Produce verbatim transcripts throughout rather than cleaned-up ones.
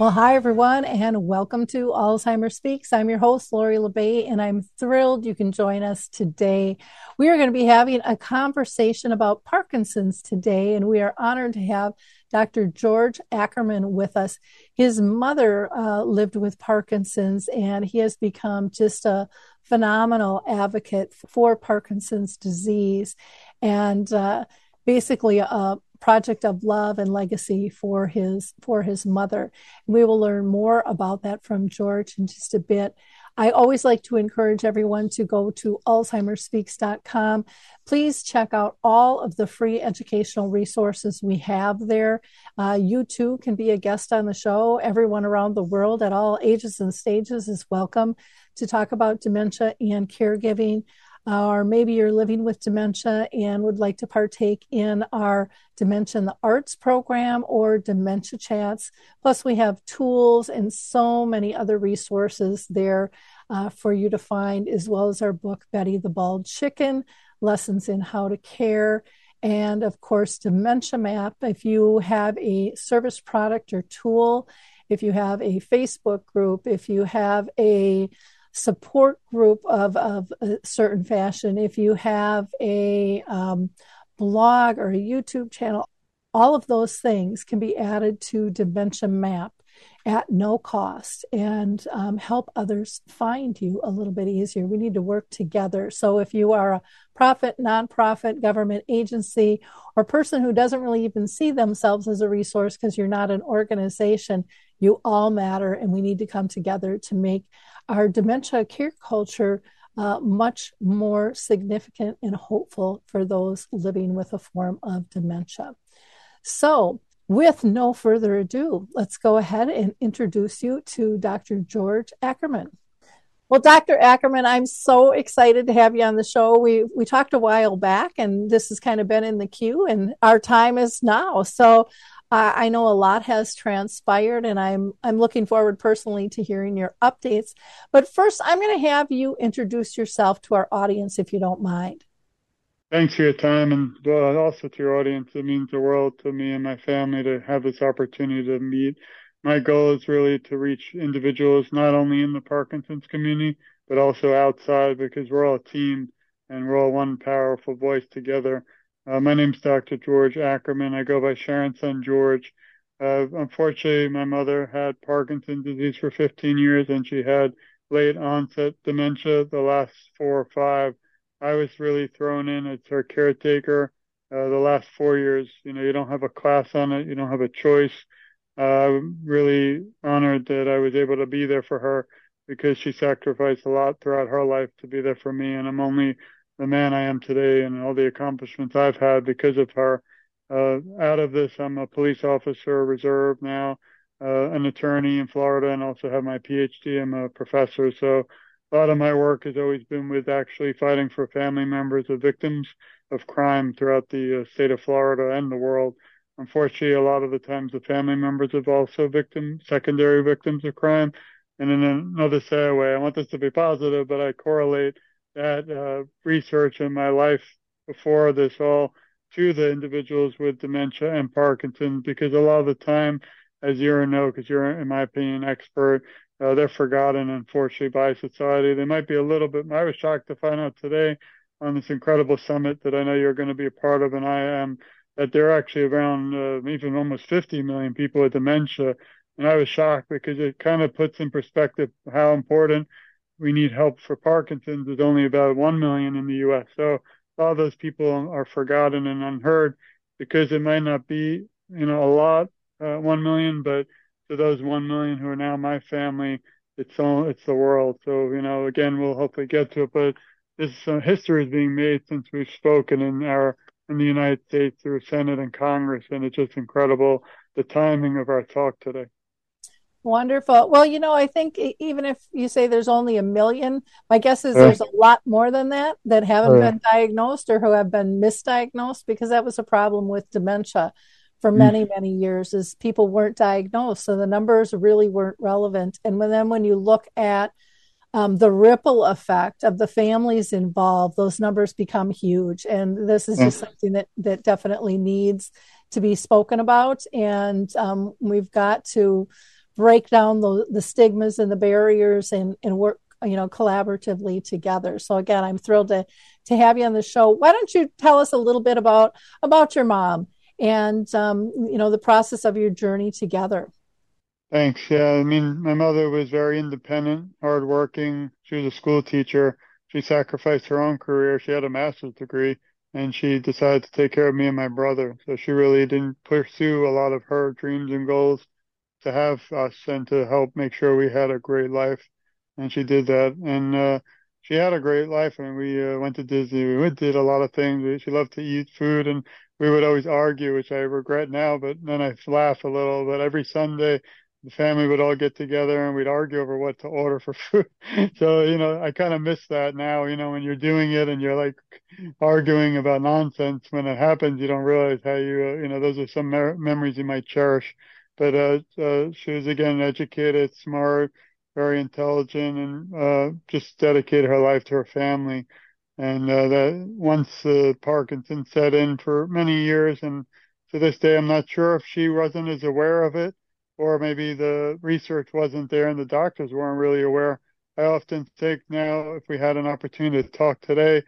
Well, hi, everyone, and welcome to Alzheimer's Speaks. I'm your host, Lori La Bey, and I'm thrilled you can join us today. We are going to be having a conversation about Parkinson's today, and we are honored to have Doctor George Ackerman with us. His mother uh, lived with Parkinson's, and he has become just a phenomenal advocate for Parkinson's disease and uh, basically a project of love and legacy for his for his mother. We will learn more about that from George in just a bit. I always like to encourage everyone to go to Alzheimer Speaks dot com. Please check out all of the free educational resources we have there. Uh, you too can be a guest on the show. Everyone around the world at all ages and stages is welcome to talk about dementia and caregiving. Or maybe you're living with dementia and would like to partake in our Dementia in the Arts program or Dementia Chats. Plus, we have tools and so many other resources there uh, for you to find, as well as our book, Betty the Bald Chicken, Lessons in How to Care. And, of course, Dementia Map. If you have a service product or tool, if you have a Facebook group, if you have a support group of, of a certain fashion, if you have a um, blog or a YouTube channel, all of those things can be added to Dementia Map at no cost and um, help others find you a little bit easier. We need to work together. So if you are a profit, nonprofit, government agency, or person who doesn't really even see themselves as a resource because you're not an organization, you all matter, and we need to come together to make our dementia care culture uh, much more significant and hopeful for those living with a form of dementia. So with no further ado, let's go ahead and introduce you to Doctor George Ackerman. Well, Doctor Ackerman, I'm so excited to have you on the show. We we talked a while back, and this has kind of been in the queue, and our time is now. So I know a lot has transpired, and I'm I'm looking forward personally to hearing your updates. But first, I'm going to have you introduce yourself to our audience, if you don't mind. Thanks for your time, and uh, also to your audience. It means the world to me and my family to have this opportunity to meet. My goal is really to reach individuals not only in the Parkinson's community, but also outside, because we're all a team, and we're all one powerful voice together. Uh, my name's Doctor George Ackerman. I go by Sharon's son, George. Uh, unfortunately, my mother had Parkinson's disease for fifteen years, and she had late onset dementia the last four or five. I was really thrown in as her caretaker uh, the last four years. You know, you don't have a class on it. You don't have a choice. Uh, I'm really honored that I was able to be there for her, because she sacrificed a lot throughout her life to be there for me, and I'm only the man I am today and all the accomplishments I've had because of her. Uh, out of this, I'm a police officer, reserve now, uh, an attorney in Florida, and also have my P H D. I'm a professor. So a lot of my work has always been with actually fighting for family members of victims of crime throughout the uh, state of Florida and the world. Unfortunately, a lot of the times the family members have also victims, secondary victims of crime. And in another sad way, I want this to be positive, but I correlate that uh, research in my life before this all to the individuals with dementia and Parkinson's, because a lot of the time, as you know, because you're, in my opinion, expert, uh, they're forgotten, unfortunately, by society. They might be a little bit. I was shocked to find out today on this incredible summit that I know you're going to be a part of, and I am, that there are actually around uh, even almost fifty million people with dementia. And I was shocked because it kind of puts in perspective how important we need help for Parkinson's. Is only about one million in the U S. So all those people are forgotten and unheard, because it might not be, you know, a lot, uh, one million, but to those one million who are now my family, it's all, it's the world. So, you know, again, we'll hopefully get to it, but is uh, history is being made since we've spoken in our in the United States through Senate and Congress, and it's just incredible the timing of our talk today. Wonderful. Well, you know, I think even if you say there's only a million, my guess is there's a lot more than that that haven't uh, been diagnosed or who have been misdiagnosed, because that was a problem with dementia for many, many years, is people weren't diagnosed. So the numbers really weren't relevant. And when, then when you look at um, the ripple effect of the families involved, those numbers become huge. And this is just something that, that definitely needs to be spoken about. And um, we've got to break down the, the stigmas and the barriers and, and work, you know, collaboratively together. So again, I'm thrilled to to have you on the show. Why don't you tell us a little bit about about your mom and, um, you know, the process of your journey together? Thanks. Yeah, I mean, my mother was very independent, hardworking. She was a school teacher. She sacrificed her own career. She had a master's degree, and she decided to take care of me and my brother. So she really didn't pursue a lot of her dreams and goals to have us and to help make sure we had a great life. And she did that. And uh, she had a great life. And we uh, went to Disney. We went, did a lot of things. She loved to eat food. And we would always argue, which I regret now, but then I laugh a little. But every Sunday, the family would all get together and we'd argue over what to order for food. So, you know, I kind of miss that now, you know, when you're doing it and you're like arguing about nonsense. When it happens, you don't realize how you, uh, you know, those are some mer- memories you might cherish. But uh, uh, she was, again, educated, smart, very intelligent, and uh, just dedicated her life to her family. And uh, that once uh, Parkinson's set in for many years, and to this day, I'm not sure if she wasn't as aware of it, or maybe the research wasn't there and the doctors weren't really aware. I often think now, if we had an opportunity to talk today,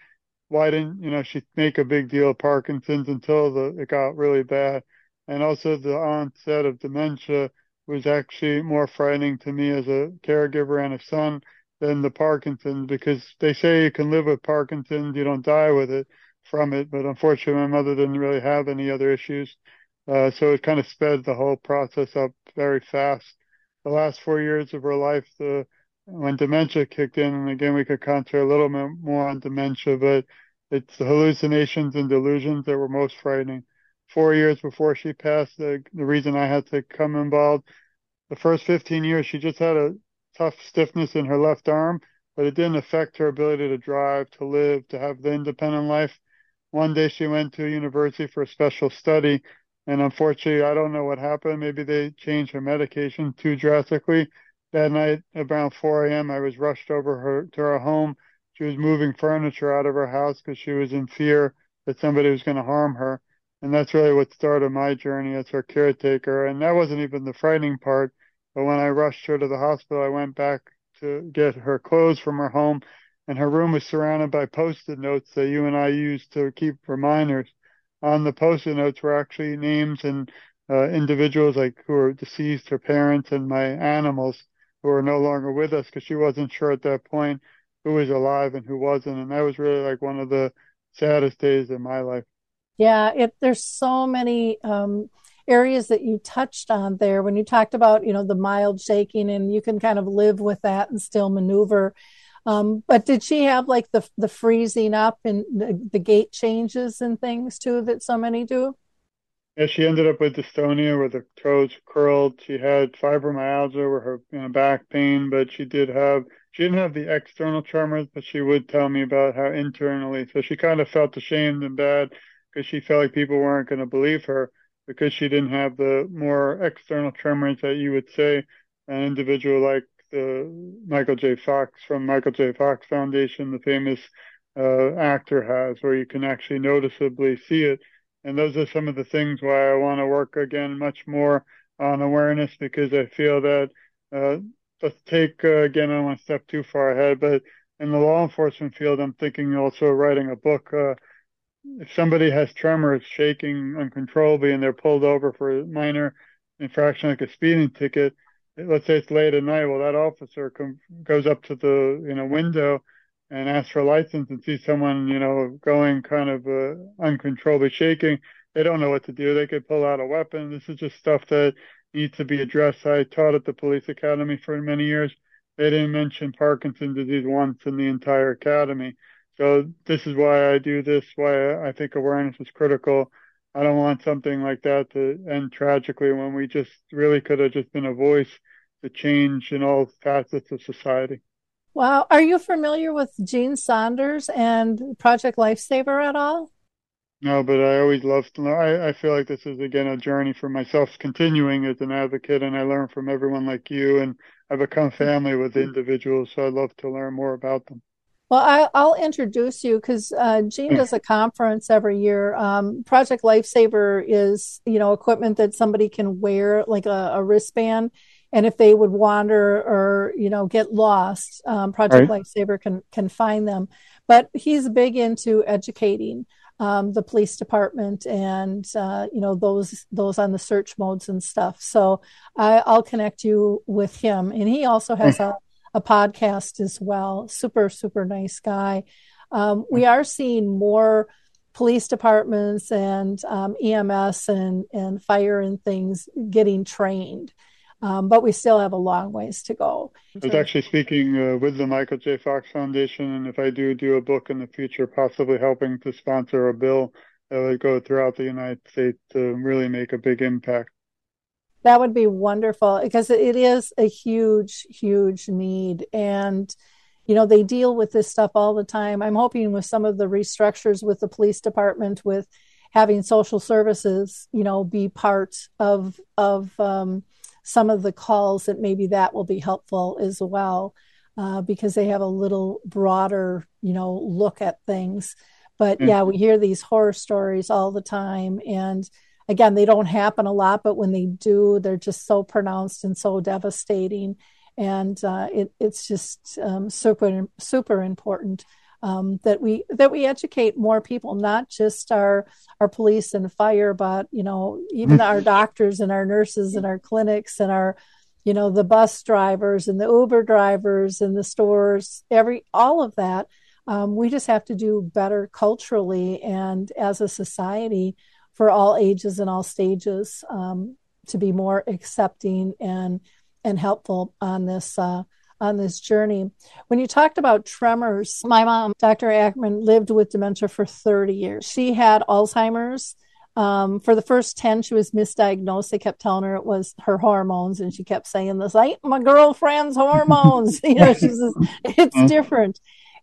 why didn't, you know, she make a big deal of Parkinson's until the, it got really bad? And also the onset of dementia was actually more frightening to me as a caregiver and a son than the Parkinson's, because they say you can live with Parkinson's, you don't die with it from it. But unfortunately, my mother didn't really have any other issues. Uh, so it kind of sped the whole process up very fast. The last four years of her life, the, when dementia kicked in, and again, we could concentrate a little bit more on dementia, but it's the hallucinations and delusions that were most frightening. Four years before she passed, the, the reason I had to come involved, the first fifteen years, she just had a tough stiffness in her left arm, but it didn't affect her ability to drive, to live, to have the independent life. One day she went to university for a special study, and unfortunately, I don't know what happened. Maybe they changed her medication too drastically. That night, around four a.m., I was rushed over her to her home. She was moving furniture out of her house because she was in fear that somebody was going to harm her. And that's really what started my journey as her caretaker. And that wasn't even the frightening part. But when I rushed her to the hospital, I went back to get her clothes from her home. And her room was surrounded by Post-it notes that you and I used to keep reminders. On the Post-it notes were actually names and uh, individuals like who were deceased, her parents, and my animals who are no longer with us, because she wasn't sure at that point who was alive and who wasn't. And that was really like one of the saddest days in my life. Yeah, it, there's so many um, areas that you touched on there when you talked about, you know, the mild shaking, and you can kind of live with that and still maneuver. Um, but did she have like the the freezing up and the, the gait changes and things too that so many do? Yeah, she ended up with dystonia where the toes curled. She had fibromyalgia where her, you know, back pain, but she did have, she didn't have the external tremors, but she would tell me about how internally. So she kind of felt ashamed and bad, because she felt like people weren't going to believe her because she didn't have the more external tremors that you would say an individual like uh, Michael J. Fox from Michael J. Fox Foundation, the famous uh, actor, has, where you can actually noticeably see it. And those are some of the things why I want to work again much more on awareness, because I feel that, uh, let's take, uh, again, I don't want to step too far ahead, but in the law enforcement field, I'm thinking also writing a book. Uh, If somebody has tremors, shaking uncontrollably, and they're pulled over for a minor infraction like a speeding ticket, let's say it's late at night, well, that officer com- goes up to the, you know, window and asks for a license and sees someone, you know, going kind of uh, uncontrollably shaking. They don't know what to do. They could pull out a weapon. This is just stuff that needs to be addressed. I taught at the police academy for many years. They didn't mention Parkinson's disease once in the entire academy. So this is why I do this, why I think awareness is critical. I don't want something like that to end tragically when we just really could have just been a voice to change in all facets of society. Wow. Are you familiar with Gene Saunders and Project Lifesaver at all? No, but I always love to know. I, I feel like this is, again, a journey for myself, continuing as an advocate, and I learn from everyone like you, and I become family with individuals, so I'd love to learn more about them. Well, I, I'll introduce you because uh, Gene does a conference every year. Um, Project Lifesaver is, you know, equipment that somebody can wear, like a, a wristband. And if they would wander or, you know, get lost, um, Project right. Lifesaver can can find them. But he's big into educating um, the police department and, uh, you know, those those on the search modes and stuff. So I, I'll connect you with him. And he also has a, a podcast as well. Super, super nice guy. Um, we are seeing more police departments and um, E M S and, and fire and things getting trained. Um, but we still have a long ways to go. I was actually speaking uh, with the Michael J. Fox Foundation, and if I do do a book in the future, possibly helping to sponsor a bill that would go throughout the United States to really make a big impact. That would be wonderful, because it is a huge, huge need. And, you know, they deal with this stuff all the time. I'm hoping with some of the restructures with the police department, with having social services, you know, be part of, of, um, some of the calls, that maybe that will be helpful as well, uh, because they have a little broader, you know, look at things. But mm-hmm. yeah, we hear these horror stories all the time. And again, they don't happen a lot, but when they do, they're just so pronounced and so devastating. And uh, it, it's just um, super, super important um, that we that we educate more people, not just our our police and fire, but, you know, even our doctors and our nurses and our clinics and our, you know, the bus drivers and the Uber drivers and the stores, every, all of that. Um, we just have to do better culturally and as a society for all ages and all stages, um, to be more accepting and, and helpful on this, uh, on this journey. When you talked about tremors, my mom, Doctor Ackerman, lived with dementia for thirty years. She had Alzheimer's. Um, for the first ten, she was misdiagnosed. They kept telling her it was her hormones, and she kept saying, this ain't my girlfriend's hormones. You know, she says, it's different.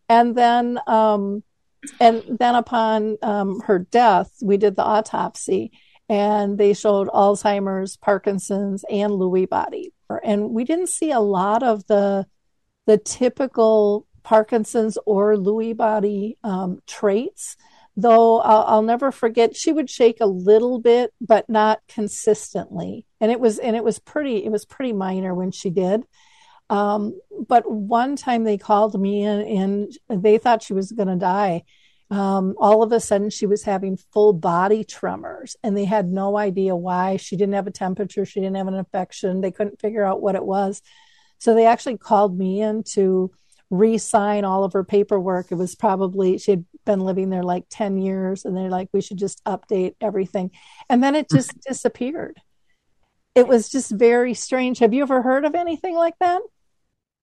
And then, um, and then upon um, her death, we did the autopsy, and they showed Alzheimer's, Parkinson's, and Lewy body. And we didn't see a lot of the the typical Parkinson's or Lewy body um, traits, though I'll, I'll never forget, she would shake a little bit, but not consistently. And it was and it was pretty it was pretty minor when she did. Um, but one time they called me in, and they thought she was going to die. Um, all of a sudden, she was having full body tremors, and they had no idea why. She didn't have a temperature. She didn't have an infection. They couldn't figure out what it was. So they actually called me in to re-sign all of her paperwork. It was probably, she had been living there like ten years, and they're like, we should just update everything. And then it just disappeared. It was just very strange. Have you ever heard of anything like that?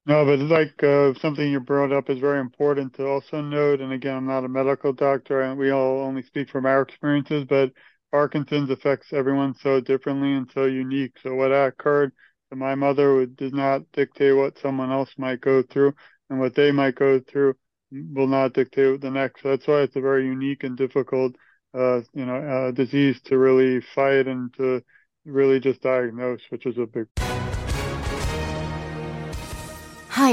No, but like uh, something you brought up is very important to also note. And again, I'm not a medical doctor, and we all only speak from our experiences, but Parkinson's affects everyone so differently and so unique. So what occurred to my mother does not dictate what someone else might go through, and what they might go through will not dictate what the next. So that's why it's a very unique and difficult uh, you know, uh, disease to really fight and to really just diagnose, which is a big problem. Hi,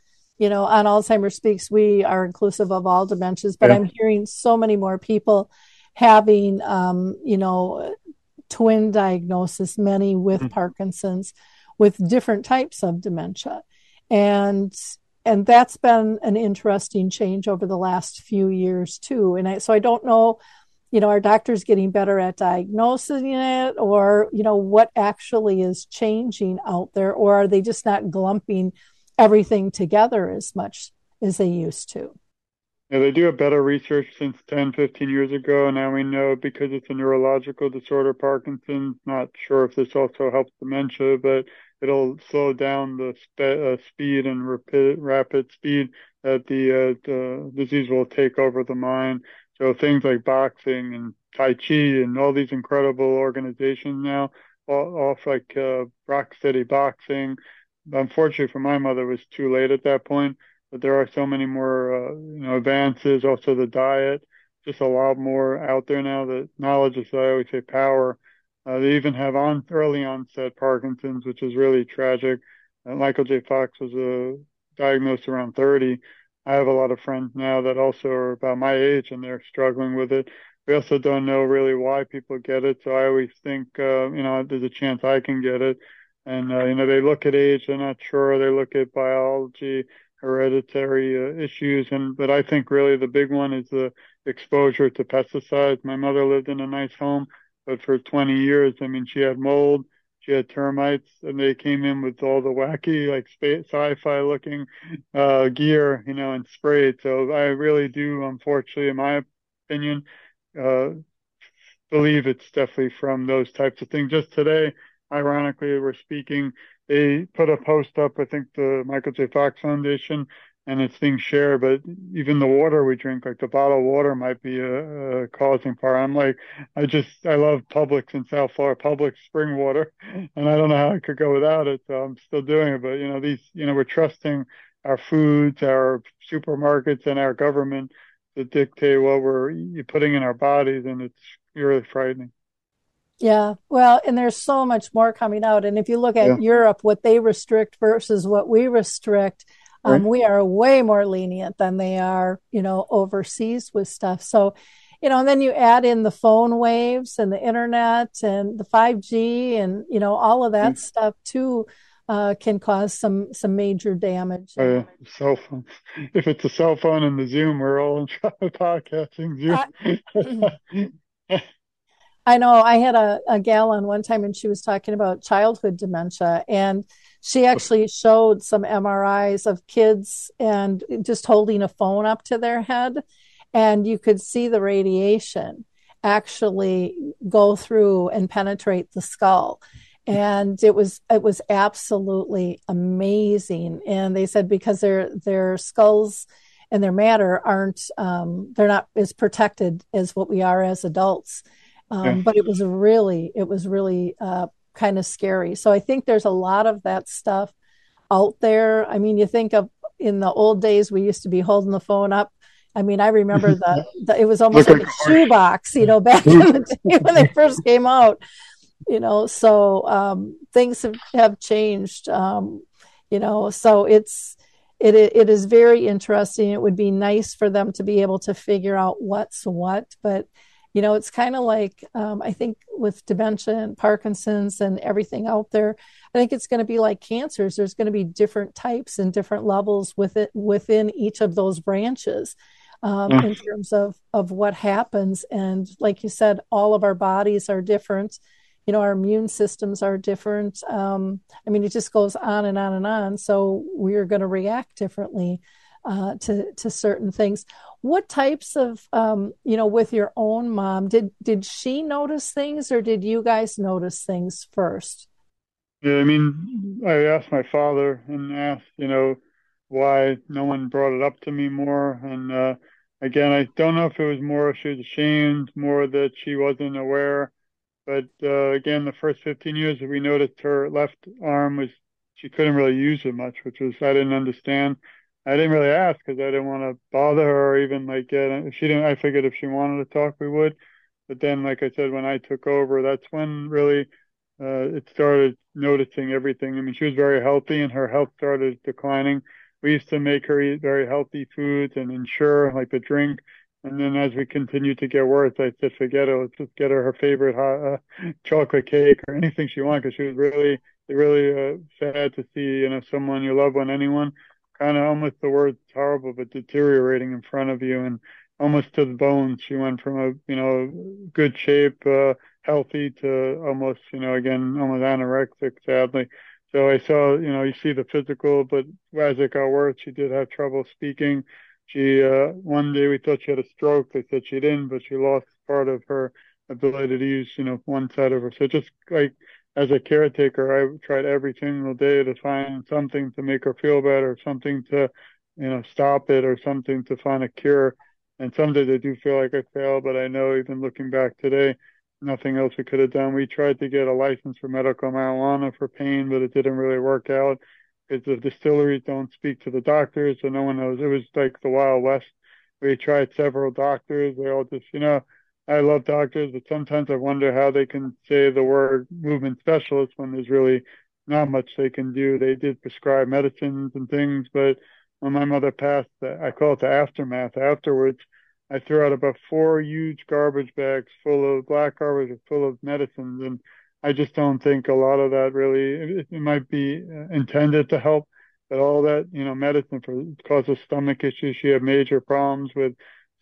you know, on Alzheimer's Speaks, we are inclusive of all dementias, but yeah. I'm hearing so many more people having, um, you know, twin diagnosis, many with mm-hmm. Parkinson's, with different types of dementia. And and that's been an interesting change over the last few years, too. And I, so I don't know, you know, are doctors getting better at diagnosing it, or, you know, what actually is changing out there? Or are they just not lumping everything together as much as they used to? Yeah, they do a better research since ten, fifteen years ago. Now we know because it's a neurological disorder, Parkinson's. Not sure if this also helps dementia, but it'll slow down the spe- uh, speed and rapid, rapid speed that the, uh, the disease will take over the mind. So things like boxing and Tai Chi and all these incredible organizations now, all, all like uh, Rock Steady Boxing. Unfortunately for my mother, it was too late at that point. But there are so many more uh, you know, advances, also the diet, just a lot more out there now. The knowledge is, I always say, power. Uh, they even have on early onset Parkinson's, which is really tragic. Uh, Michael J. Fox was uh, diagnosed around thirty. I have a lot of friends now that also are about my age, and they're struggling with it. We also don't know really why people get it. So I always think, uh, you know, there's a chance I can get it. And, uh, you know, they look at age. They're not sure. They look at biology, hereditary uh, issues. And but I think really the big one is the exposure to pesticides. My mother lived in a nice home, but for twenty years, I mean, she had mold, she had termites, and they came in with all the wacky, like sci-fi looking uh, gear, you know, and sprayed. So I really do, unfortunately, in my opinion, uh, believe it's definitely from those types of things. Just today, ironically, we're speaking, they put a post up, I think the Michael J. Fox Foundation, and it's being shared, but even the water we drink, like the bottled water, might be uh, uh, causing part. I'm like, I just, I love Publix in South Florida, Publix spring water, and I don't know how I could go without it, so I'm still doing it. But, you know, these, you know, we're trusting our foods, our supermarkets, and our government to dictate what we're putting in our bodies, and it's really frightening. Yeah, well, and there's so much more coming out. And if you look at yeah. Europe, what they restrict versus what we restrict, um, right. we are way more lenient than they are, you know, overseas with stuff. So, you know, and then you add in the phone waves and the internet and the five G and, you know, all of that mm. stuff too uh, can cause some, some major damage. Oh, yeah. Cell phone. If it's a cell phone and the Zoom, we're all in trouble podcasting. Zoom. Uh, I know I had a, a gal on one time and she was talking about childhood dementia, and she actually showed some M R Is of kids and just holding a phone up to their head, and you could see the radiation actually go through and penetrate the skull. And it was it was absolutely amazing. And they said because their their skulls and their matter aren't um, they're not as protected as what we are as adults. Um, yeah. But it was really, it was really uh, kind of scary. So I think there's a lot of that stuff out there. I mean, you think of in the old days, we used to be holding the phone up. I mean, I remember the, the it was almost like a shoebox, you know, back in the day when they first came out, you know, so um, things have, have changed, um, you know, so it's, It It is very interesting. It would be nice for them to be able to figure out what's what, but you know, it's kind of like, um, I think with dementia and Parkinson's and everything out there, I think it's going to be like cancers. There's going to be different types and different levels with it, within each of those branches um, yeah. in terms of, of what happens. And like you said, all of our bodies are different. You know, our immune systems are different. Um, I mean, it just goes on and on and on. So we're going to react differently Uh, to to certain things. What types of um, you know, with your own mom, did did she notice things, or did you guys notice things first? Yeah, I mean, I asked my father and asked, you know, why no one brought it up to me more. And uh, again, I don't know if it was more she was ashamed, more that she wasn't aware. But uh, again, the first fifteen years, we noticed her left arm was she couldn't really use it much, which was, I didn't understand. I didn't really ask because I didn't want to bother her or even like get if she didn't. I figured if she wanted to talk, we would. But then, like I said, when I took over, that's when really uh, it started noticing everything. I mean, she was very healthy and her health started declining. We used to make her eat very healthy foods and ensure like the drink. And then as we continued to get worse, I said, forget it. Let's just get her her favorite hot, uh, chocolate cake or anything she wanted, because she was really, really uh, sad to see, you know, someone you love, when anyone, kind of almost, the word's horrible, but deteriorating in front of you and almost to the bone. She went from a, you know, good shape, uh, healthy to almost, you know, again, almost anorexic, sadly. So I saw, you know, you see the physical, but as it got worse, she did have trouble speaking. She, uh, one day we thought she had a stroke. They said she didn't, but she lost part of her ability to use, you know, one side of her. So just like, as a caretaker, I tried every single day to find something to make her feel better, something to, you know, stop it, or something to find a cure. And someday they do feel like I failed, but I know even looking back today, nothing else we could have done. We tried to get a license for medical marijuana for pain, but it didn't really work out because the distilleries don't speak to the doctors, so no one knows. It was like the Wild West. We tried several doctors. They all just, you know, I love doctors, but sometimes I wonder how they can say the word movement specialist when there's really not much they can do. They did prescribe medicines and things, but when my mother passed, I call it the aftermath. Afterwards, I threw out about four huge garbage bags full of black garbage, full of medicines, and I just don't think a lot of that really, it, it might be intended to help, but all that, you know, medicine for, causes stomach issues. She had major problems with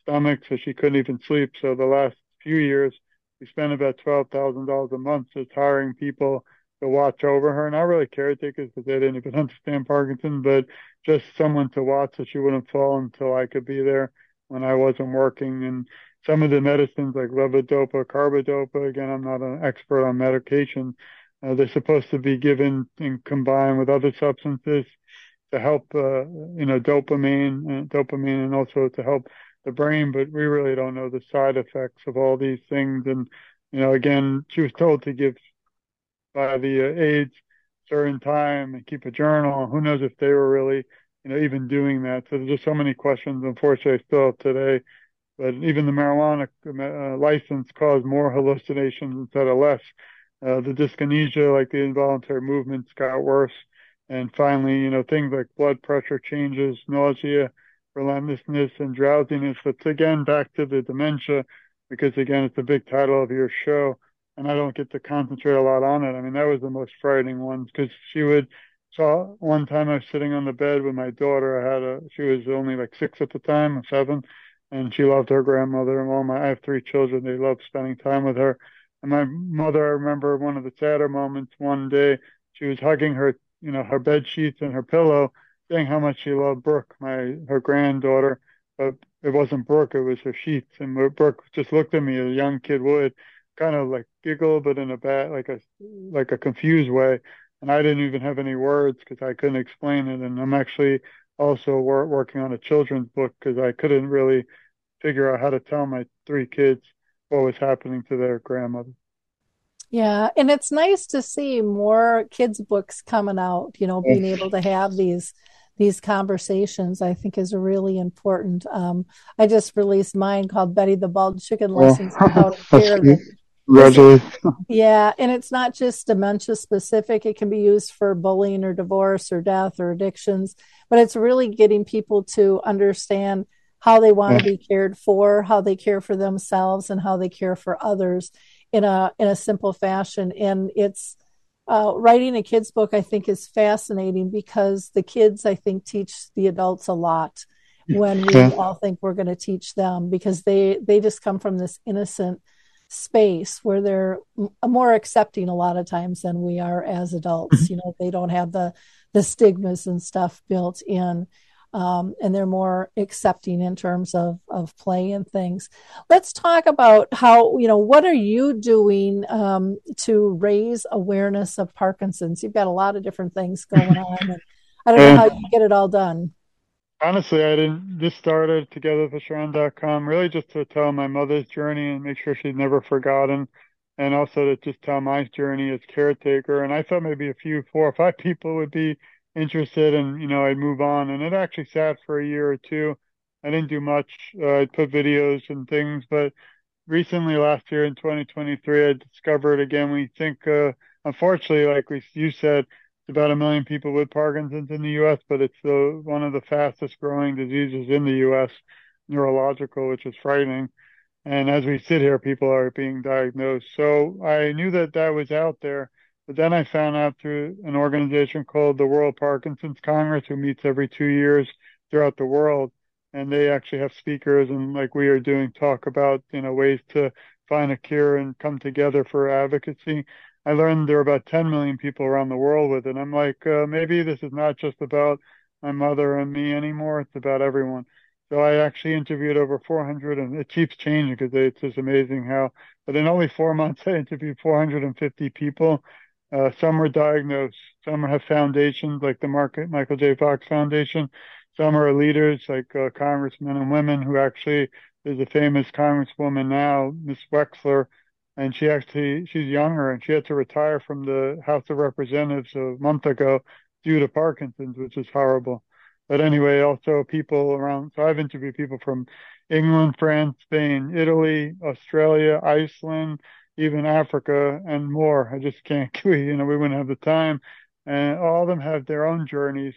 stomach, so she couldn't even sleep. So the last few years, we spent about twelve thousand dollars a month just hiring people to watch over her. Not really caretakers, because they didn't even understand Parkinson, but just someone to watch so she wouldn't fall until I could be there when I wasn't working. And some of the medicines like levodopa, carbidopa, again, I'm not an expert on medication. Uh, they're supposed to be given and combined with other substances to help, uh, you know, dopamine, uh, dopamine, and also to help the brain, but we really don't know the side effects of all these things. And, you know, again, she was told to give by the uh, aides certain time and keep a journal. Who knows if they were really, you know, even doing that. So there's just so many questions, unfortunately, still today. But even the marijuana uh, license caused more hallucinations instead of less. Uh, the dyskinesia, like the involuntary movements, got worse. And finally, you know, things like blood pressure changes, nausea, relentlessness, and drowsiness. That's again back to the dementia, because again, it's the big title of your show, and I don't get to concentrate a lot on it. I mean, that was the most frightening one, because she would saw one time I was sitting on the bed with my daughter. I had a she was only like six at the time, seven, and she loved her grandmother. And all my I have three children. They loved spending time with her. And my mother, I remember one of the sadder moments. One day, she was hugging her, you know, her bed sheets and her pillow, saying how much she loved Brooke, my her granddaughter, but it wasn't Brooke, it was her sheets. And Brooke just looked at me, a young kid would, kind of like giggle, but in a bad, like a like a confused way. And I didn't even have any words because I couldn't explain it. And I'm actually also wor- working on a children's book because I couldn't really figure out how to tell my three kids what was happening to their grandmother. Yeah, and it's nice to see more kids' books coming out. You know, being able to have these. These conversations, I think, is really important. Um, I just released mine called Betty the Bald Chicken Lessons on How to Care. Yeah, and it's not just dementia specific. It can be used for bullying or divorce or death or addictions, but it's really getting people to understand how they want to be cared for, how they care for themselves, and how they care for others in a in a simple fashion. And it's Uh, writing a kid's book, I think, is fascinating because the kids, I think, teach the adults a lot when we yeah. all think we're going to teach them, because they, they just come from this innocent space where they're more accepting a lot of times than we are as adults. You know, they don't have the, the stigmas and stuff built in. Um, and they're more accepting in terms of, of play and things. Let's talk about how, you know, what are you doing um, to raise awareness of Parkinson's? You've got a lot of different things going on. And I don't know how you get it all done. Honestly, I didn't. This started together for Sharon dot com, really just to tell my mother's journey and make sure she's never forgotten. and also to just tell my journey as caretaker. And I thought maybe a few, four or five people would be interested, and, you know, I'd move on. And it actually sat for a year or two. I didn't do much. Uh, I put videos and things, but recently, last year in twenty twenty-three, I discovered again, we think, uh, unfortunately, like we, you said, it's about a million people with Parkinson's in the U S, but it's the, one of the fastest growing diseases in the U S, neurological, which is frightening. And as we sit here, people are being diagnosed. So I knew that that was out there, but then I found out through an organization called the World Parkinson's Congress, who meets every two years throughout the world. And they actually have speakers, and like we are doing, talk about, you know, ways to find a cure and come together for advocacy. I learned there are about ten million people around the world with it. And I'm like, uh, maybe this is not just about my mother and me anymore. It's about everyone. So I actually interviewed over four hundred, and it keeps changing because it's just amazing how, but in only four months, I interviewed four hundred fifty people. Uh, some were diagnosed. Some have foundations like the Market, Michael J. Fox Foundation. Some are leaders like uh, congressmen and women, who actually is a famous congresswoman now, Miss Wexler, and she actually, she's younger, and she had to retire from the House of Representatives a month ago due to Parkinson's, which is horrible. But anyway, also people around, so I've interviewed people from England, France, Spain, Italy, Australia, Iceland, even Africa, and more. I just can't, we, you know, we wouldn't have the time. And all of them have their own journeys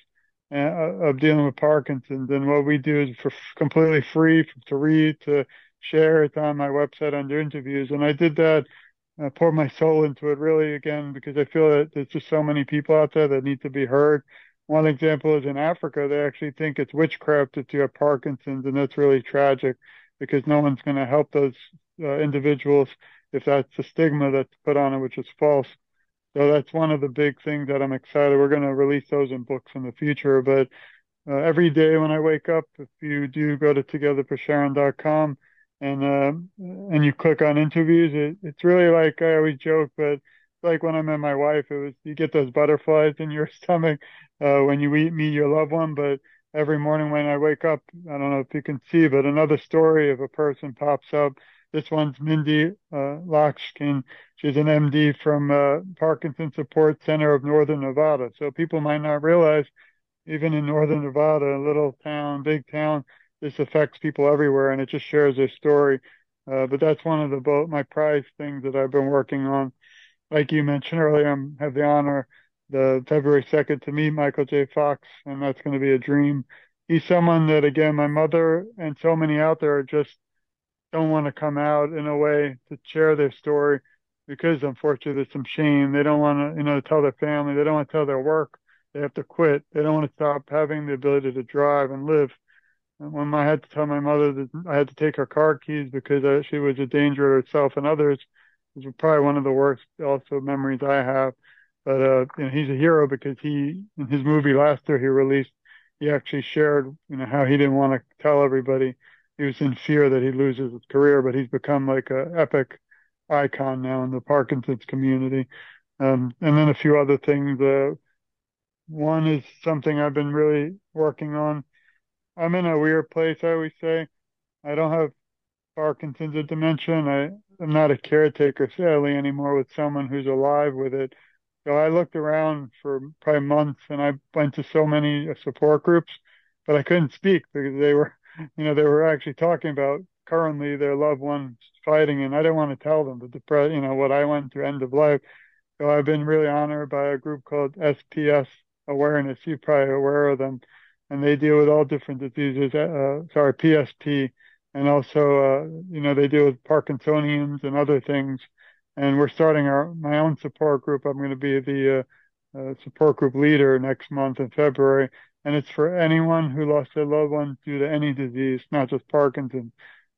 of dealing with Parkinson's, and what we do is for completely free to read, to share. It's on my website under interviews, and I did that. I poured my soul into it, really, again, because I feel that there's just so many people out there that need to be heard. One example is in Africa, they actually think it's witchcraft if you have Parkinson's, and that's really tragic because no one's going to help those uh, individuals if that's the stigma that's put on it, which is false. So that's one of the big things that I'm excited. We're going to release those in books in the future. But uh, every day when I wake up, if you do go to Together For Sharon dot com and uh, and you click on interviews, it, it's really like, I always joke, but it's like when I met my wife, it was, you get those butterflies in your stomach uh, when you eat, meet your loved one. But every morning when I wake up, I don't know if you can see, but another story of a person pops up. This one's Mindy uh, Lochkin. She's an M D from uh, Parkinson Support Center of Northern Nevada. So people might not realize, even in Northern Nevada, a little town, big town, this affects people everywhere, and it just shares their story. Uh, but that's one of the bo- my prize things that I've been working on. Like you mentioned earlier, I have the honor, the February second, to meet Michael J. Fox, and that's going to be a dream. He's someone that, again, my mother and so many out there are just don't want to come out in a way to share their story because, unfortunately, there's some shame. They don't want to, you know, tell their family. They don't want to tell their work. They have to quit. They don't want to stop having the ability to drive and live. And when I had to tell my mother that I had to take her car keys because uh, she was a danger to herself and others, it was probably one of the worst also memories I have. But uh, you know, he's a hero because he, in his movie last year he released, he actually shared, you know, how he didn't want to tell everybody. He was in fear that he'd lose his career, but he's become like an epic icon now in the Parkinson's community. Um, and then a few other things. Uh, one is something I've been really working on. I'm in a weird place, I always say. I don't have Parkinson's or dementia, and I, I'm not a caretaker, sadly, anymore with someone who's alive with it. So I looked around for probably months, and I went to so many support groups, but I couldn't speak because they were... You know, they were actually talking about currently their loved ones fighting, and I didn't want to tell them the depression, you know, what I went through, end of life. So I've been really honored by a group called S P S Awareness. You're probably aware of them, and they deal with all different diseases. Uh, sorry, P S T, and also, uh, you know, they deal with Parkinsonians and other things. And we're starting our my own support group. I'm going to be the uh, uh, support group leader next month in February. And it's for anyone who lost their loved one due to any disease, not just Parkinson's.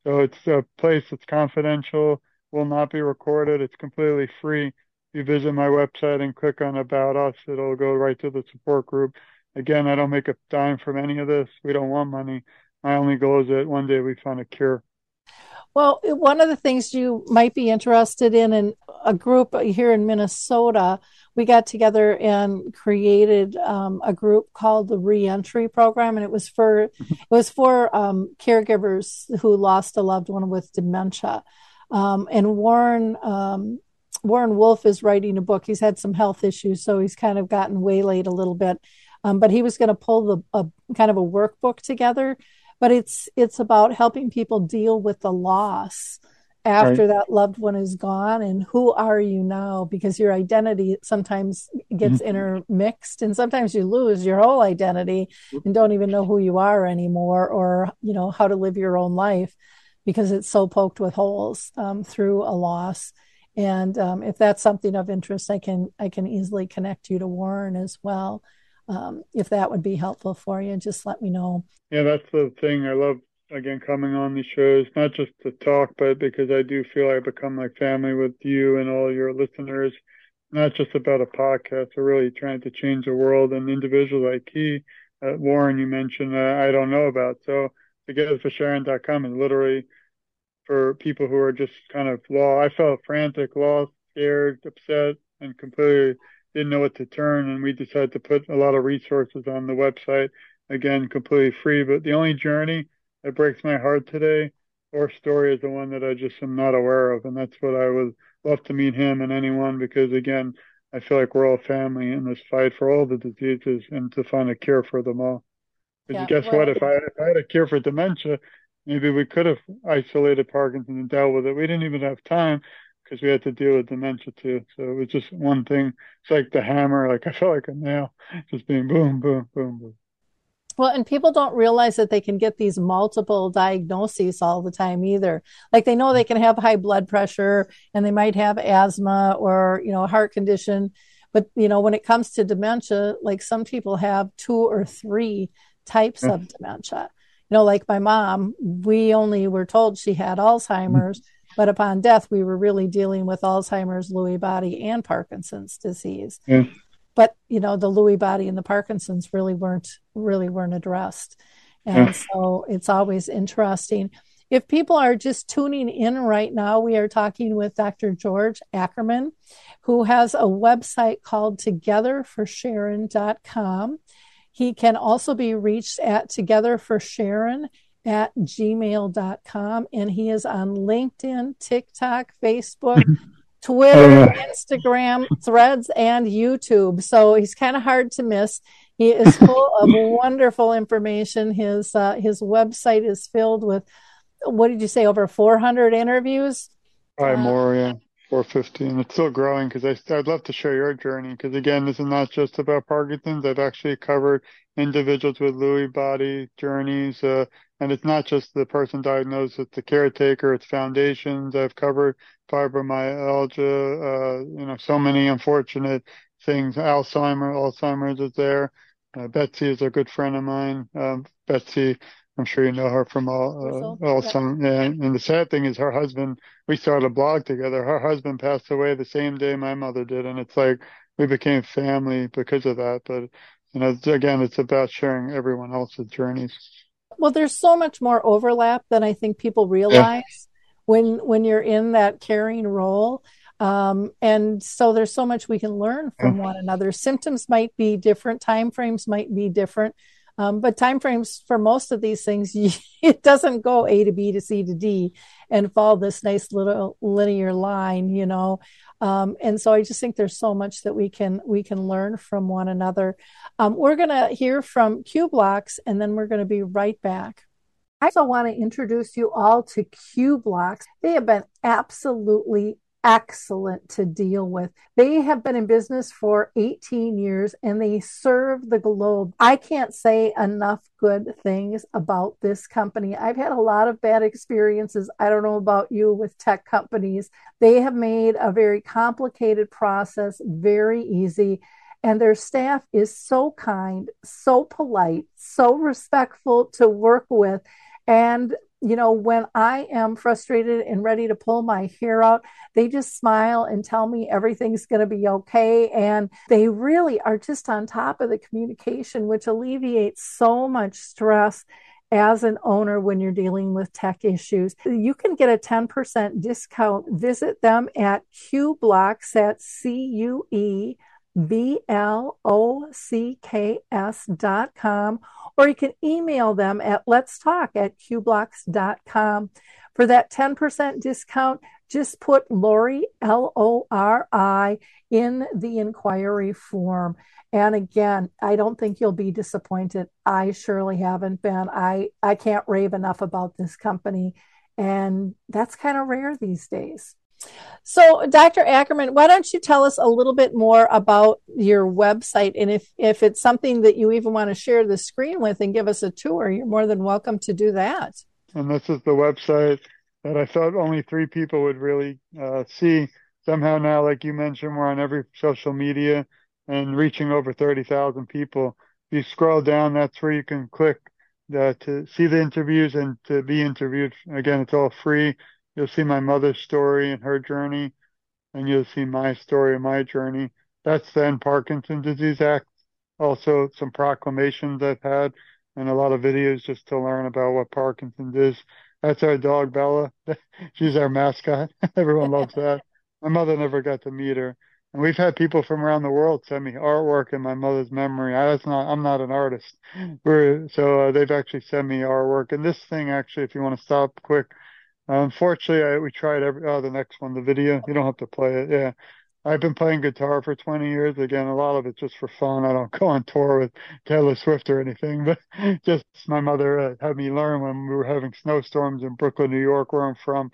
So it's a place that's confidential, will not be recorded. It's completely free. If you visit my website and click on About Us, it'll go right to the support group. Again, I don't make a dime from any of this. We don't want money. My only goal is that one day we find a cure. Well, one of the things you might be interested in, in a group here in Minnesota, we got together and created um, a group called the Reentry Program, and it was for it was for um, caregivers who lost a loved one with dementia. Um, and Warren um, Warren Wolf is writing a book. He's had some health issues, so he's kind of gotten waylaid a little bit. Um, but he was going to pull the a, kind of a workbook together. But it's it's about helping people deal with the loss after right. that loved one is gone, and who are you now? Because your identity sometimes gets mm-hmm. intermixed, and sometimes you lose your whole identity and don't even know who you are anymore, or you know how to live your own life because it's so poked with holes um, through a loss. And um, if that's something of interest, I can I can easily connect you to Warren as well. Um, if that would be helpful for you, just let me know. Yeah, that's the thing I love, again, coming on these shows, not just to talk, but because I do feel I become like family with you and all your listeners, not just about a podcast. We're really trying to change the world, and individuals like he, uh, Warren, you mentioned, uh, I don't know about. So together for Sharon dot com is literally for people who are just kind of lost. I felt frantic, lost, scared, upset, and completely didn't know what to turn, and we decided to put a lot of resources on the website, again, completely free. But the only journey that breaks my heart today or story is the one that I just am not aware of, and that's what I would love to meet him and anyone, because, again, I feel like we're all family in this fight for all the diseases and to find a cure for them all. Because yeah, guess well, what? If I, if I had a cure for dementia, maybe we could have isolated Parkinson's and dealt with it. We didn't even have time, because we had to deal with dementia too. So it was just one thing. It's like the hammer, like I felt like a nail just being boom, boom, boom, boom. Well, and people don't realize that they can get these multiple diagnoses all the time either. Like they know they can have high blood pressure and they might have asthma or, you know, heart condition. But, you know, when it comes to dementia, like some people have two or three types of dementia. You know, like my mom, we only were told she had Alzheimer's. Mm-hmm. But upon death, we were really dealing with Alzheimer's, Lewy body, and Parkinson's disease. Yeah. But, you know, the Lewy body and the Parkinson's really weren't really weren't addressed. And yeah. so it's always interesting. If people are just tuning in right now, we are talking with Doctor George Ackerman, who has a website called together for Sharon dot com. He can also be reached at together for Sharon dot com. at gmail dot com, and he is on LinkedIn, TikTok, Facebook, Twitter, Instagram, Threads, and YouTube. So he's kind of hard to miss. He is full of wonderful information. His uh, his website is filled with, what did you say, over four hundred interviews? Probably um, more, yeah, four hundred fifty. And it's still growing, because I'd love to share your journey, because, again, this is not just about Parkinson's. I've actually covered individuals with Lewy body journeys, uh, and it's not just the person diagnosed, it's the caretaker, it's foundations. I've covered fibromyalgia, uh, you know, so many unfortunate things. Alzheimer's, Alzheimer's is there. Uh, Betsy is a good friend of mine. Um, Betsy, I'm sure you know her from all, uh, Alzheimer's. Yeah. And, and the sad thing is her husband, we started a blog together. Her husband passed away the same day my mother did. And it's like we became family because of that. But, you know, again, it's about sharing everyone else's journeys. Well, there's so much more overlap than I think people realize yeah. when when you're in that caring role. Um, and so there's so much we can learn from yeah. one another. Symptoms might be different. Timeframes might be different. Um, but timeframes for most of these things, it doesn't go A to B to C to D and follow this nice little linear line, you know. Um, and so I just think there's so much that we can we can learn from one another. Um, we're going to hear from Q-Blocks, and then we're going to be right back. I also want to introduce you all to Q-Blocks. They have been absolutely excellent to deal with. They have been in business for eighteen years, and they serve the globe. I can't say enough good things about this company. I've had a lot of bad experiences. I don't know about you with tech companies. They have made a very complicated process very easy, and their staff is so kind, so polite, so respectful to work with. And you know, when I am frustrated and ready to pull my hair out, they just smile and tell me everything's going to be okay. And they really are just on top of the communication, which alleviates so much stress as an owner when you're dealing with tech issues. You can get a ten percent discount. Visit them at Q-Blocks at C U E B L O C K S dot com, or you can email them at letstalk at Q blocks dot com. For that ten percent discount, just put Lori, L O R I, in the inquiry form. And again, I don't think you'll be disappointed. I surely haven't been. I, I can't rave enough about this company. And that's kind of rare these days. So, Doctor Ackerman, why don't you tell us a little bit more about your website? And if, if it's something that you even want to share the screen with and give us a tour, you're more than welcome to do that. And this is the website that I thought only three people would really uh, see. Somehow now, like you mentioned, we're on every social media and reaching over thirty thousand people. If you scroll down, that's where you can click uh, to see the interviews and to be interviewed. Again, it's all free. You'll see my mother's story and her journey, and you'll see my story and my journey. That's the End Parkinson's Disease Act. Also, some proclamations I've had and a lot of videos just to learn about what Parkinson's is. That's our dog, Bella. She's our mascot. Everyone loves that. My mother never got to meet her. And we've had people from around the world send me artwork in my mother's memory. I, that's not, I'm not an artist. We're, so uh, they've actually sent me artwork. And this thing, actually, if you want to stop quick, unfortunately, I, we tried every, oh, the next one, the video. You don't have to play it. Yeah. I've been playing guitar for twenty years. Again, a lot of it's just for fun. I don't go on tour with Taylor Swift or anything, but just my mother uh, had me learn when we were having snowstorms in Brooklyn, New York, where I'm from.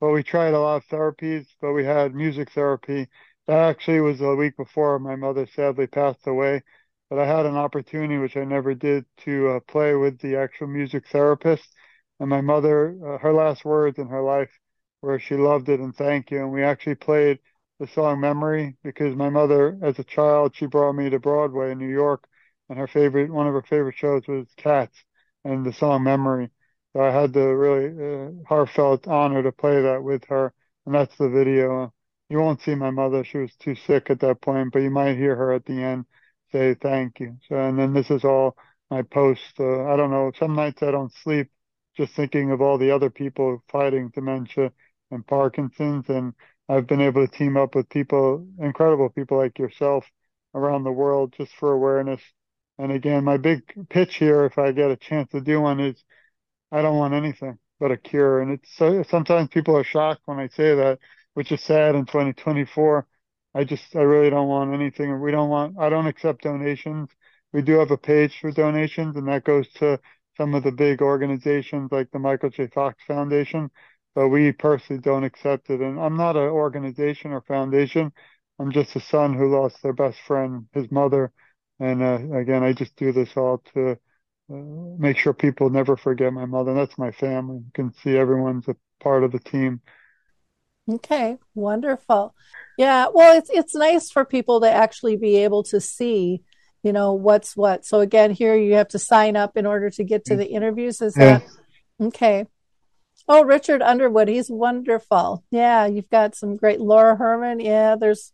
But we tried a lot of therapies, but we had music therapy. That actually was a week before my mother sadly passed away. But I had an opportunity, which I never did, to uh, play with the actual music therapist. And my mother, uh, her last words in her life were, she loved it and thank you. And we actually played the song Memory because my mother, as a child, she brought me to Broadway in New York. And her favorite, one of her favorite shows was Cats and the song Memory. So I had the really uh, heartfelt honor to play that with her. And that's the video. You won't see my mother. She was too sick at that point, but you might hear her at the end say thank you. So, and then this is all my post. Uh, I don't know. Some nights I don't sleep, just thinking of all the other people fighting dementia and Parkinson's. And I've been able to team up with people, incredible people like yourself around the world just for awareness. And again, my big pitch here, if I get a chance to do one, is I don't want anything but a cure. And it's so, sometimes people are shocked when I say that, which is sad in twenty twenty-four. I just, I really don't want anything. We don't want, I don't accept donations. We do have a page for donations, and that goes to some of the big organizations like the Michael J. Fox Foundation, but we personally don't accept it. And I'm not an organization or foundation. I'm just a son who lost their best friend, his mother. And uh, again, I just do this all to uh, make sure people never forget my mother. And that's my family. You can see everyone's a part of the team. Okay, wonderful. Yeah, well, it's it's nice for people to actually be able to see, you know, what's what. So again, here you have to sign up in order to get to the interviews. Is that yeah. Okay? Oh, Richard Underwood. He's wonderful. Yeah. You've got some great Laura Herman. Yeah. There's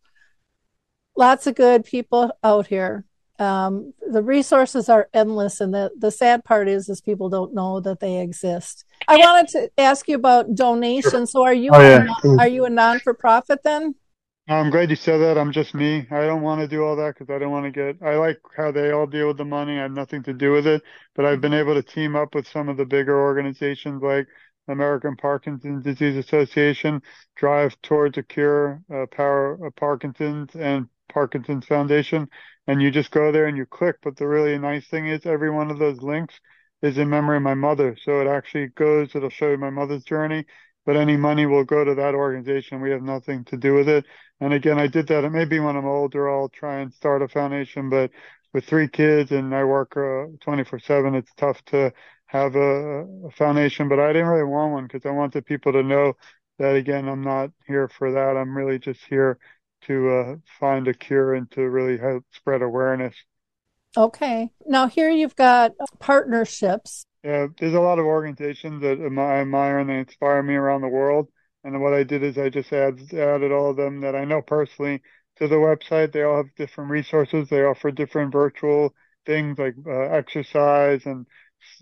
lots of good people out here. Um, the resources are endless. And the, the sad part is, is people don't know that they exist. I wanted to ask you about donations. So are you, oh, yeah. a, are you a non-for-profit then? I'm glad you said that. I'm just me. I don't want to do all that because I don't want to get, I like how they all deal with the money. I have nothing to do with it, but I've been able to team up with some of the bigger organizations like American Parkinson's Disease Association, Drive Towards a Cure, uh, Power of Parkinson's, and Parkinson's Foundation. And you just go there and you click. But the really nice thing is every one of those links is in memory of my mother. So it actually goes, it'll show you my mother's journey. But any money will go to that organization. We have nothing to do with it. And again, I did that. And maybe when I'm older, I'll try and start a foundation. But with three kids and I work uh, twenty-four seven, it's tough to have a, a foundation. But I didn't really want one because I wanted people to know that, again, I'm not here for that. I'm really just here to uh, find a cure and to really help spread awareness. Okay. Now here you've got partnerships. Yeah, there's a lot of organizations that I admire and they inspire me around the world. And what I did is I just add, added all of them that I know personally to the website. They all have different resources. They offer different virtual things like uh, exercise and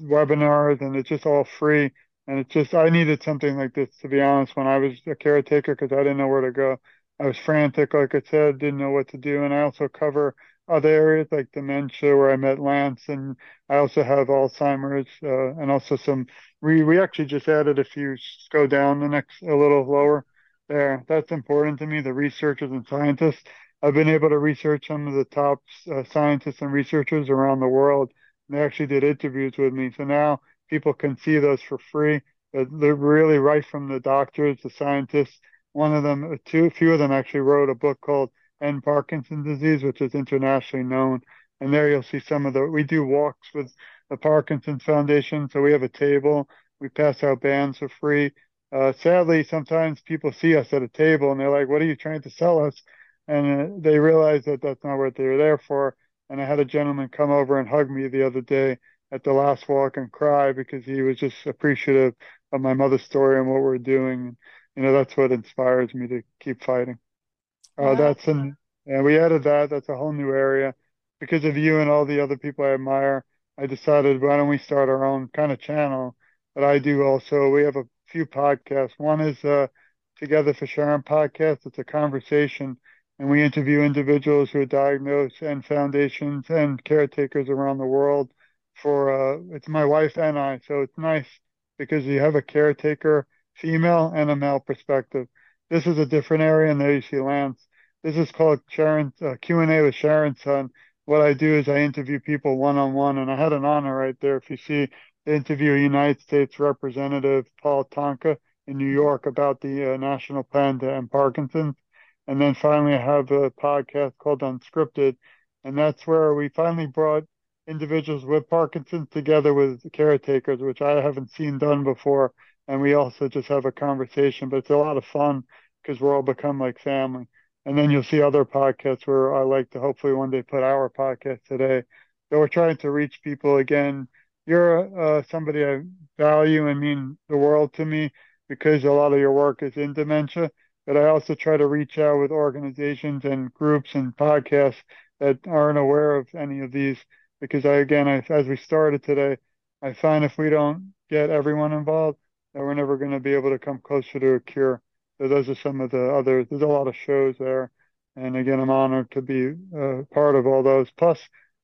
webinars, and it's just all free. And it's just, I needed something like this, to be honest, when I was a caretaker because I didn't know where to go. I was frantic, like I said, didn't know what to do. And I also cover other areas like dementia, where I met Lance, and I also have Alzheimer's, uh, and also some. We we actually just added, if you go down the next a little lower, there. That's important to me, the researchers and scientists. I've been able to research some of the top uh, scientists and researchers around the world. They actually did interviews with me. So now people can see those for free. They're really right from the doctors, the scientists. One of them, two, few of them actually wrote a book called End Parkinson's Disease, which is internationally known. And there you'll see some of the, we do walks with the Parkinson's Foundation. So we have a table. We pass out bands for free. Uh, sadly, sometimes people see us at a table and they're like, what are you trying to sell us? And uh, they realize that that's not what they were there for. And I had a gentleman come over and hug me the other day at the last walk and cry because he was just appreciative of my mother's story and what we're doing. You know, that's what inspires me to keep fighting. Uh, yeah. That's an, and we added that. That's a whole new area. Because of you and all the other people I admire, I decided, why don't we start our own kind of channel that I do also. We have a few podcasts. One is uh, Together for Sharon podcast. It's a conversation. And we interview individuals who are diagnosed and foundations and caretakers around the world for, uh, it's my wife and I. So it's nice because you have a caretaker, female and a male perspective. This is a different area. And there you see Lance. This is called Sharon, uh, Q and A with Sharon's son. What I do is I interview people one-on-one. And I had an honor right there. If you see the interview, United States Representative Paul Tonka in New York about the uh, national plan to end Parkinson's. And then finally, I have a podcast called Unscripted. And that's where we finally brought individuals with Parkinson's together with caretakers, which I haven't seen done before. And we also just have a conversation. But it's a lot of fun because we're all become like family. And then you'll see other podcasts where I like to hopefully one day put our podcast today. So we're trying to reach people again. You're uh, somebody I value and mean the world to me because a lot of your work is in dementia. But I also try to reach out with organizations and groups and podcasts that aren't aware of any of these. Because, I again, I, as we started today, I find if we don't get everyone involved, that we're never going to be able to come closer to a cure. So those are some of the others. There's a lot of shows there. And, again, I'm honored to be uh, part of all those. Plus,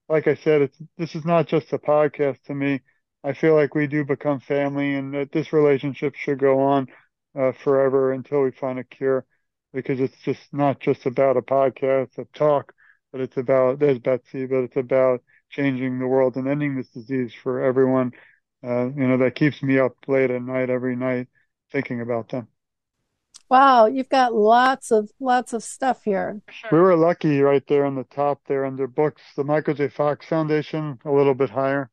like I said, it's, this is not just a podcast to me. I feel like we do become family and that this relationship should go on. Uh, forever until we find a cure, because it's just not just about a podcast, a talk, but it's about, there's Betsy, but it's about changing the world and ending this disease for everyone. Uh, you know, that keeps me up late at night, every night, thinking about them. Wow, you've got lots of, lots of stuff here. Sure. We were lucky right there on the top there under books, the Michael J. Fox Foundation, a little bit higher.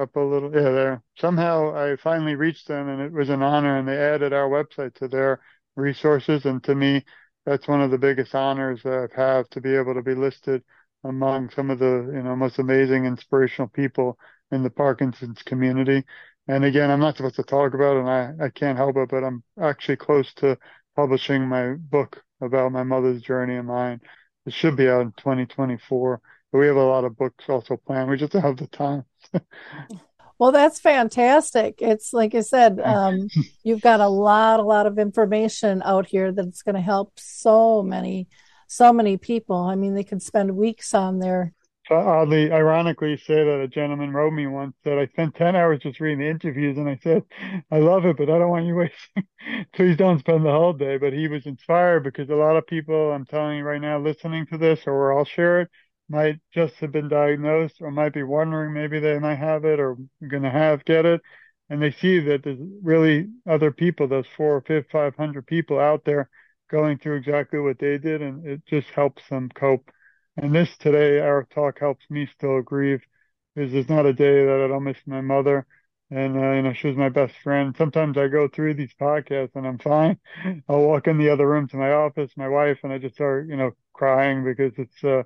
Up a little, yeah, there. Somehow I finally reached them, and it was an honor, and they added our website to their resources. And to me, that's one of the biggest honors that I've had, to be able to be listed among some of the, you know, most amazing, inspirational people in the Parkinson's community. And again, I'm not supposed to talk about it, and I, I can't help it, but I'm actually close to publishing my book about my mother's journey and mine. It should be out in twenty twenty-four. But we have a lot of books also planned. We just don't have the time. Well, that's fantastic. It's like I said, um, you've got a lot, a lot of information out here that's going to help so many, so many people. I mean, they could spend weeks on there. So oddly, ironically, say that a gentleman wrote me once that I spent ten hours just reading the interviews, and I said, I love it, but I don't want you wasting. Please don't spend the whole day. But he was inspired because a lot of people, I'm telling you right now, listening to this, or I'll share it, might just have been diagnosed or might be wondering maybe they might have it or going to have, get it. And they see that there's really other people, those four or five, five hundred people out there going through exactly what they did. And it just helps them cope. And this today, our talk helps me still grieve, because there's not a day that I don't miss my mother. And, uh, you know, she was my best friend. Sometimes I go through these podcasts and I'm fine. I'll walk in the other room to my office, my wife, and I just start, you know, crying because it's, uh,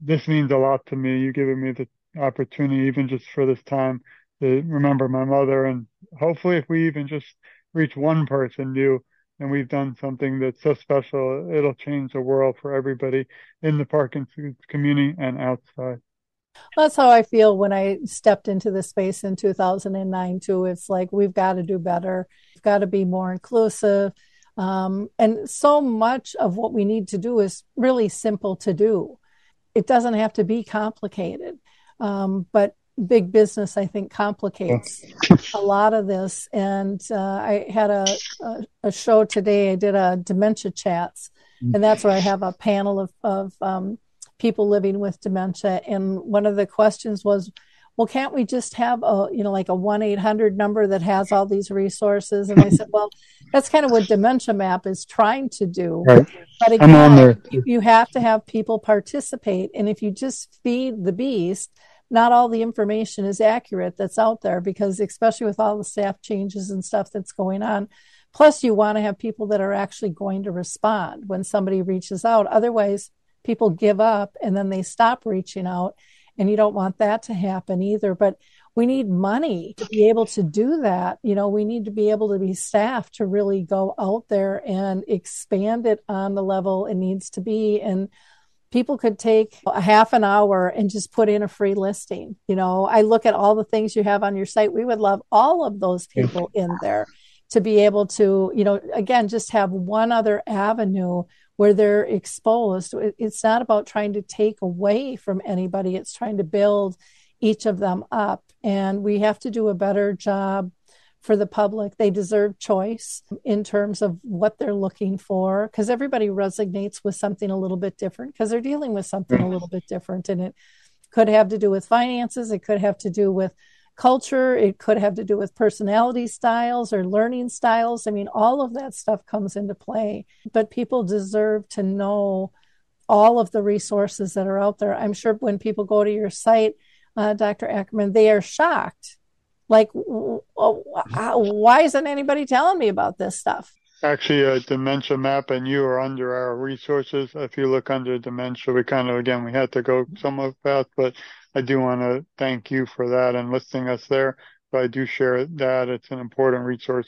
this means a lot to me. You've given me the opportunity, even just for this time, to remember my mother. And hopefully if we even just reach one person new and we've done something that's so special, it'll change the world for everybody in the Parkinson's community and outside. That's how I feel when I stepped into the space in two thousand nine, too. It's like, we've got to do better. We've got to be more inclusive. Um, and so much of what we need to do is really simple to do. It doesn't have to be complicated, um, but big business, I think, complicates a lot of this. And uh, I had a, a, a show today. I did a Dementia Chats, and that's where I have a panel of, of um, people living with dementia. And one of the questions was, well, can't we just have a, you know, like a one eight hundred number that has all these resources? And I said, well, that's kind of what Dementia Map is trying to do. Right. But again, I'm on there. You, you have to have people participate. And if you just feed the beast, not all the information is accurate that's out there, because especially with all the staff changes and stuff that's going on. Plus, you want to have people that are actually going to respond when somebody reaches out. Otherwise, people give up and then they stop reaching out. And you don't want that to happen either. But we need money to be able to do that. You know, we need to be able to be staffed to really go out there and expand it on the level it needs to be. And people could take a half an hour and just put in a free listing. You know, I look at all the things you have on your site. We would love all of those people in there to be able to, you know, again, just have one other avenue where they're exposed. It's not about trying to take away from anybody. It's trying to build each of them up. And we have to do a better job for the public. They deserve choice in terms of what they're looking for, because everybody resonates with something a little bit different, because they're dealing with something a little bit different. And it could have to do with finances. It could have to do with culture. It could have to do with personality styles or learning styles. I mean, all of that stuff comes into play, but people deserve to know all of the resources that are out there. I'm sure when people go to your site, uh, Doctor Ackerman, they are shocked. Like, w- w- why isn't anybody telling me about this stuff? Actually, uh, Dementia Map and you are under our resources. If you look under dementia, we kind of, again, we had to go some of the path, but I do want to thank you for that and listing us there. But I do share that. It's an important resource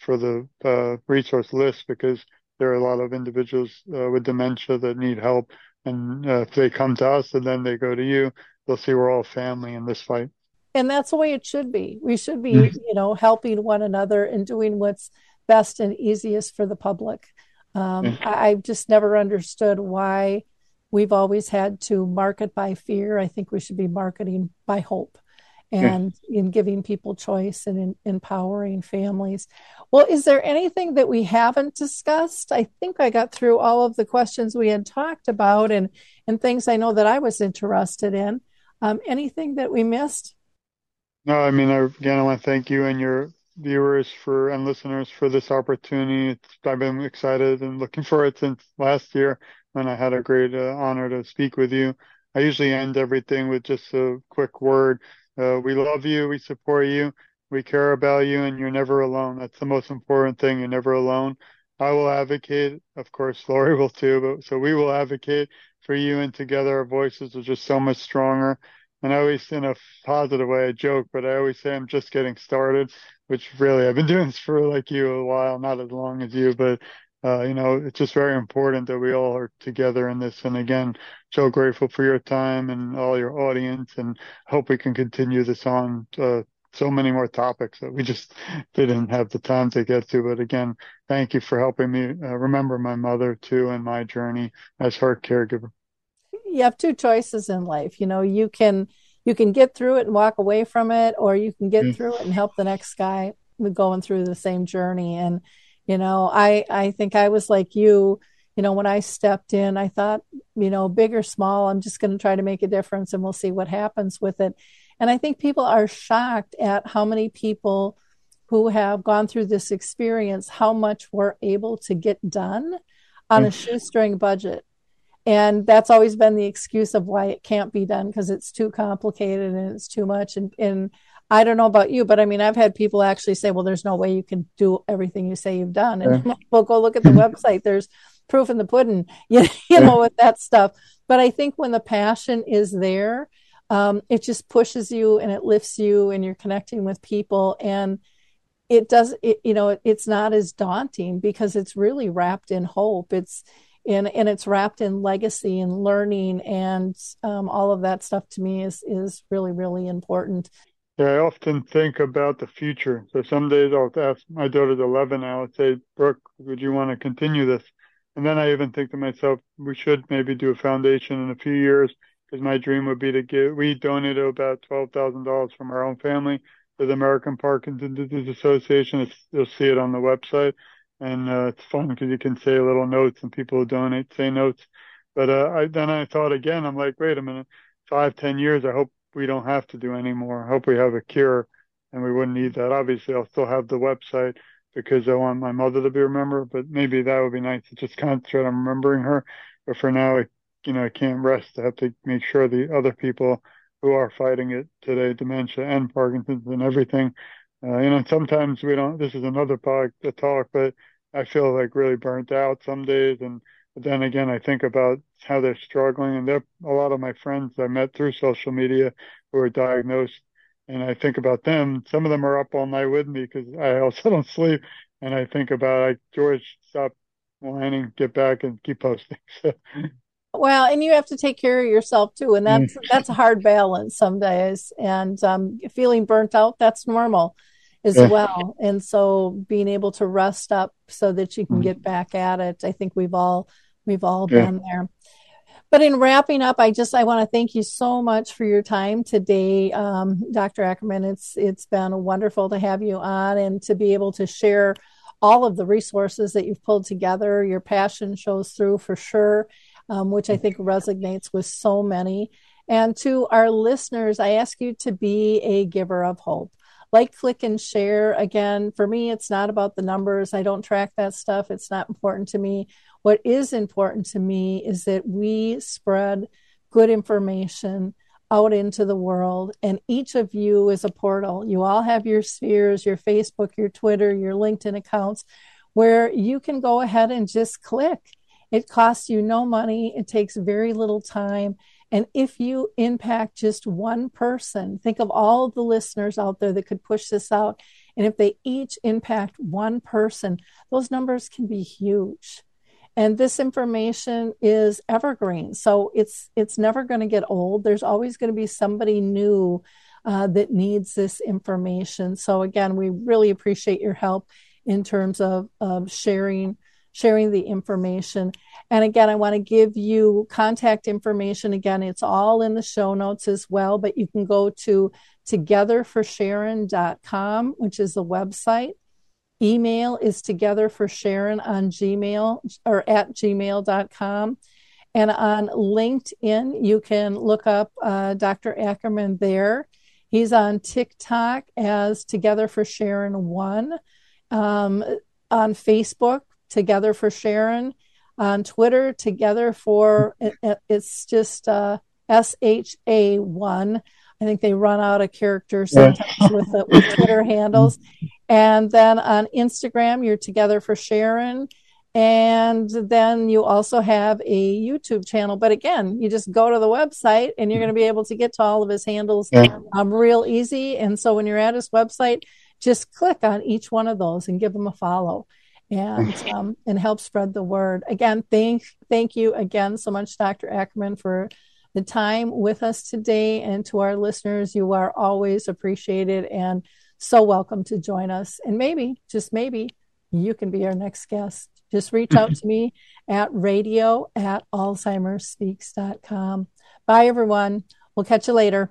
for the uh, resource list, because there are a lot of individuals uh, with dementia that need help. And uh, if they come to us and then they go to you, they'll see we're all family in this fight. And that's the way it should be. We should be, mm-hmm. you know, helping one another and doing what's best and easiest for the public. Um, I, I've just never understood why we've always had to market by fear. I think we should be marketing by hope and yeah. in giving people choice and in empowering families. Well, is there anything that we haven't discussed? I think I got through all of the questions we had talked about and, and things I know that I was interested in. Um, anything that we missed? No, I mean, I, again, I want to thank you and your viewers for and listeners for this opportunity. It's, I've been excited and looking for it since last year when I had a great uh, honor to speak with you. I usually end everything with just a quick word. Uh, we love you. We support you. We care about you, and you're never alone. That's the most important thing. You're never alone. I will advocate. Of course, Lori will too. But so we will advocate for you, and together our voices are just so much stronger. And I always, in a positive way, I joke, but I always say I'm just getting started, which really I've been doing this for like you a while, not as long as you, but, uh, you know, it's just very important that we all are together in this. And again, so grateful for your time and all your audience, and hope we can continue this on uh, so many more topics that we just didn't have the time to get to. But again, thank you for helping me uh, remember my mother too, and my journey as her caregiver. You have two choices in life. You know, you can you can get through it and walk away from it, or you can get yeah. through it and help the next guy going through the same journey. And, you know, I, I think I was like you, you know, when I stepped in, I thought, you know, big or small, I'm just going to try to make a difference and we'll see what happens with it. And I think people are shocked at how many people who have gone through this experience, how much we're able to get done on yeah. a shoestring budget. And that's always been the excuse of why it can't be done, because it's too complicated and it's too much. And, and I don't know about you, but I mean, I've had people actually say, well, there's no way you can do everything you say you've done. And yeah. well, go look at the website. There's proof in the pudding, you, you know, with that stuff. But I think when the passion is there, um, it just pushes you and it lifts you, and you're connecting with people. And it does, it, you know, it, it's not as daunting, because it's really wrapped in hope. It's, And, and it's wrapped in legacy and learning, and um, all of that stuff to me is, is really, really important. Yeah, I often think about the future. So some days I'll ask my daughter's eleven, and I'll say, Brooke, would you want to continue this? And then I even think to myself, we should maybe do a foundation in a few years because my dream would be to give. We donated about twelve thousand dollars from our own family to the American Parkinson's Disease Association. It's, you'll see it on the website. And uh, it's fun because you can say little notes and people who donate say notes. But uh, I, then I thought again, I'm like, wait a minute, five, ten years, I hope we don't have to do anymore. I hope we have a cure and we wouldn't need that. Obviously, I'll still have the website because I want my mother to be remembered, but maybe that would be nice to just concentrate on remembering her. But for now, I, you know, I can't rest. I have to make sure the other people who are fighting it today, dementia and Parkinson's and everything. Uh, you know, sometimes we don't, this is another part to talk, but I feel like really burnt out some days. And then again, I think about how they're struggling. And they're, a lot of my friends I met through social media who are diagnosed. And I think about them. Some of them are up all night with me because I also don't sleep. And I think about, like, George, stop whining, get back and keep posting. So. Well, and you have to take care of yourself too. And that's, that's a hard balance some days, and um, feeling burnt out, that's normal as yeah. well. And so being able to rest up so that you can get back at it. I think we've all, we've all yeah. been there. But in wrapping up, I just, I want to thank you so much for your time today. Um, Doctor Ackerman, it's, it's been wonderful to have you on and to be able to share all of the resources that you've pulled together. Your passion shows through for sure. Um, which I think resonates with so many. And to our listeners, I ask you to be a giver of hope. Like, click, and share. Again, for me, it's not about the numbers. I don't track that stuff. It's not important to me. What is important to me is that we spread good information out into the world. And each of you is a portal. You all have your spheres, your Facebook, your Twitter, your LinkedIn accounts, where you can go ahead and just click. It costs you no money. It takes very little time. And if you impact just one person, think of all the listeners out there that could push this out. And if they each impact one person, those numbers can be huge. And this information is evergreen. So it's it's never going to get old. There's always going to be somebody new uh, that needs this information. So again, we really appreciate your help in terms of, of sharing sharing the information. And again, I want to give you contact information. Again, it's all in the show notes as well, but you can go to Together For Sharon dot com, which is the website. Email is TogetherForSharon on Gmail or at gmail dot com. And on LinkedIn, you can look up uh, Doctor Ackerman there. He's on TikTok as Together For Sharon one. Um, on Facebook, Together for Sharon, on Twitter, Together for, it, it's just uh, S H A one. I think they run out of characters sometimes yeah. with, uh, with Twitter handles. And then on Instagram, you're Together for Sharon. And then you also have a YouTube channel. But again, you just go to the website and you're going to be able to get to all of his handles yeah. um, real easy. And so when you're at his website, just click on each one of those and give them a follow. And um, and help spread the word. Again, thank thank you again so much, Doctor Ackerman, for the time with us today. And to our listeners, you are always appreciated and so welcome to join us. And maybe, just maybe, you can be our next guest. Just reach out to me at radio at alzheimerspeaks.com. Bye, everyone. We'll catch you later.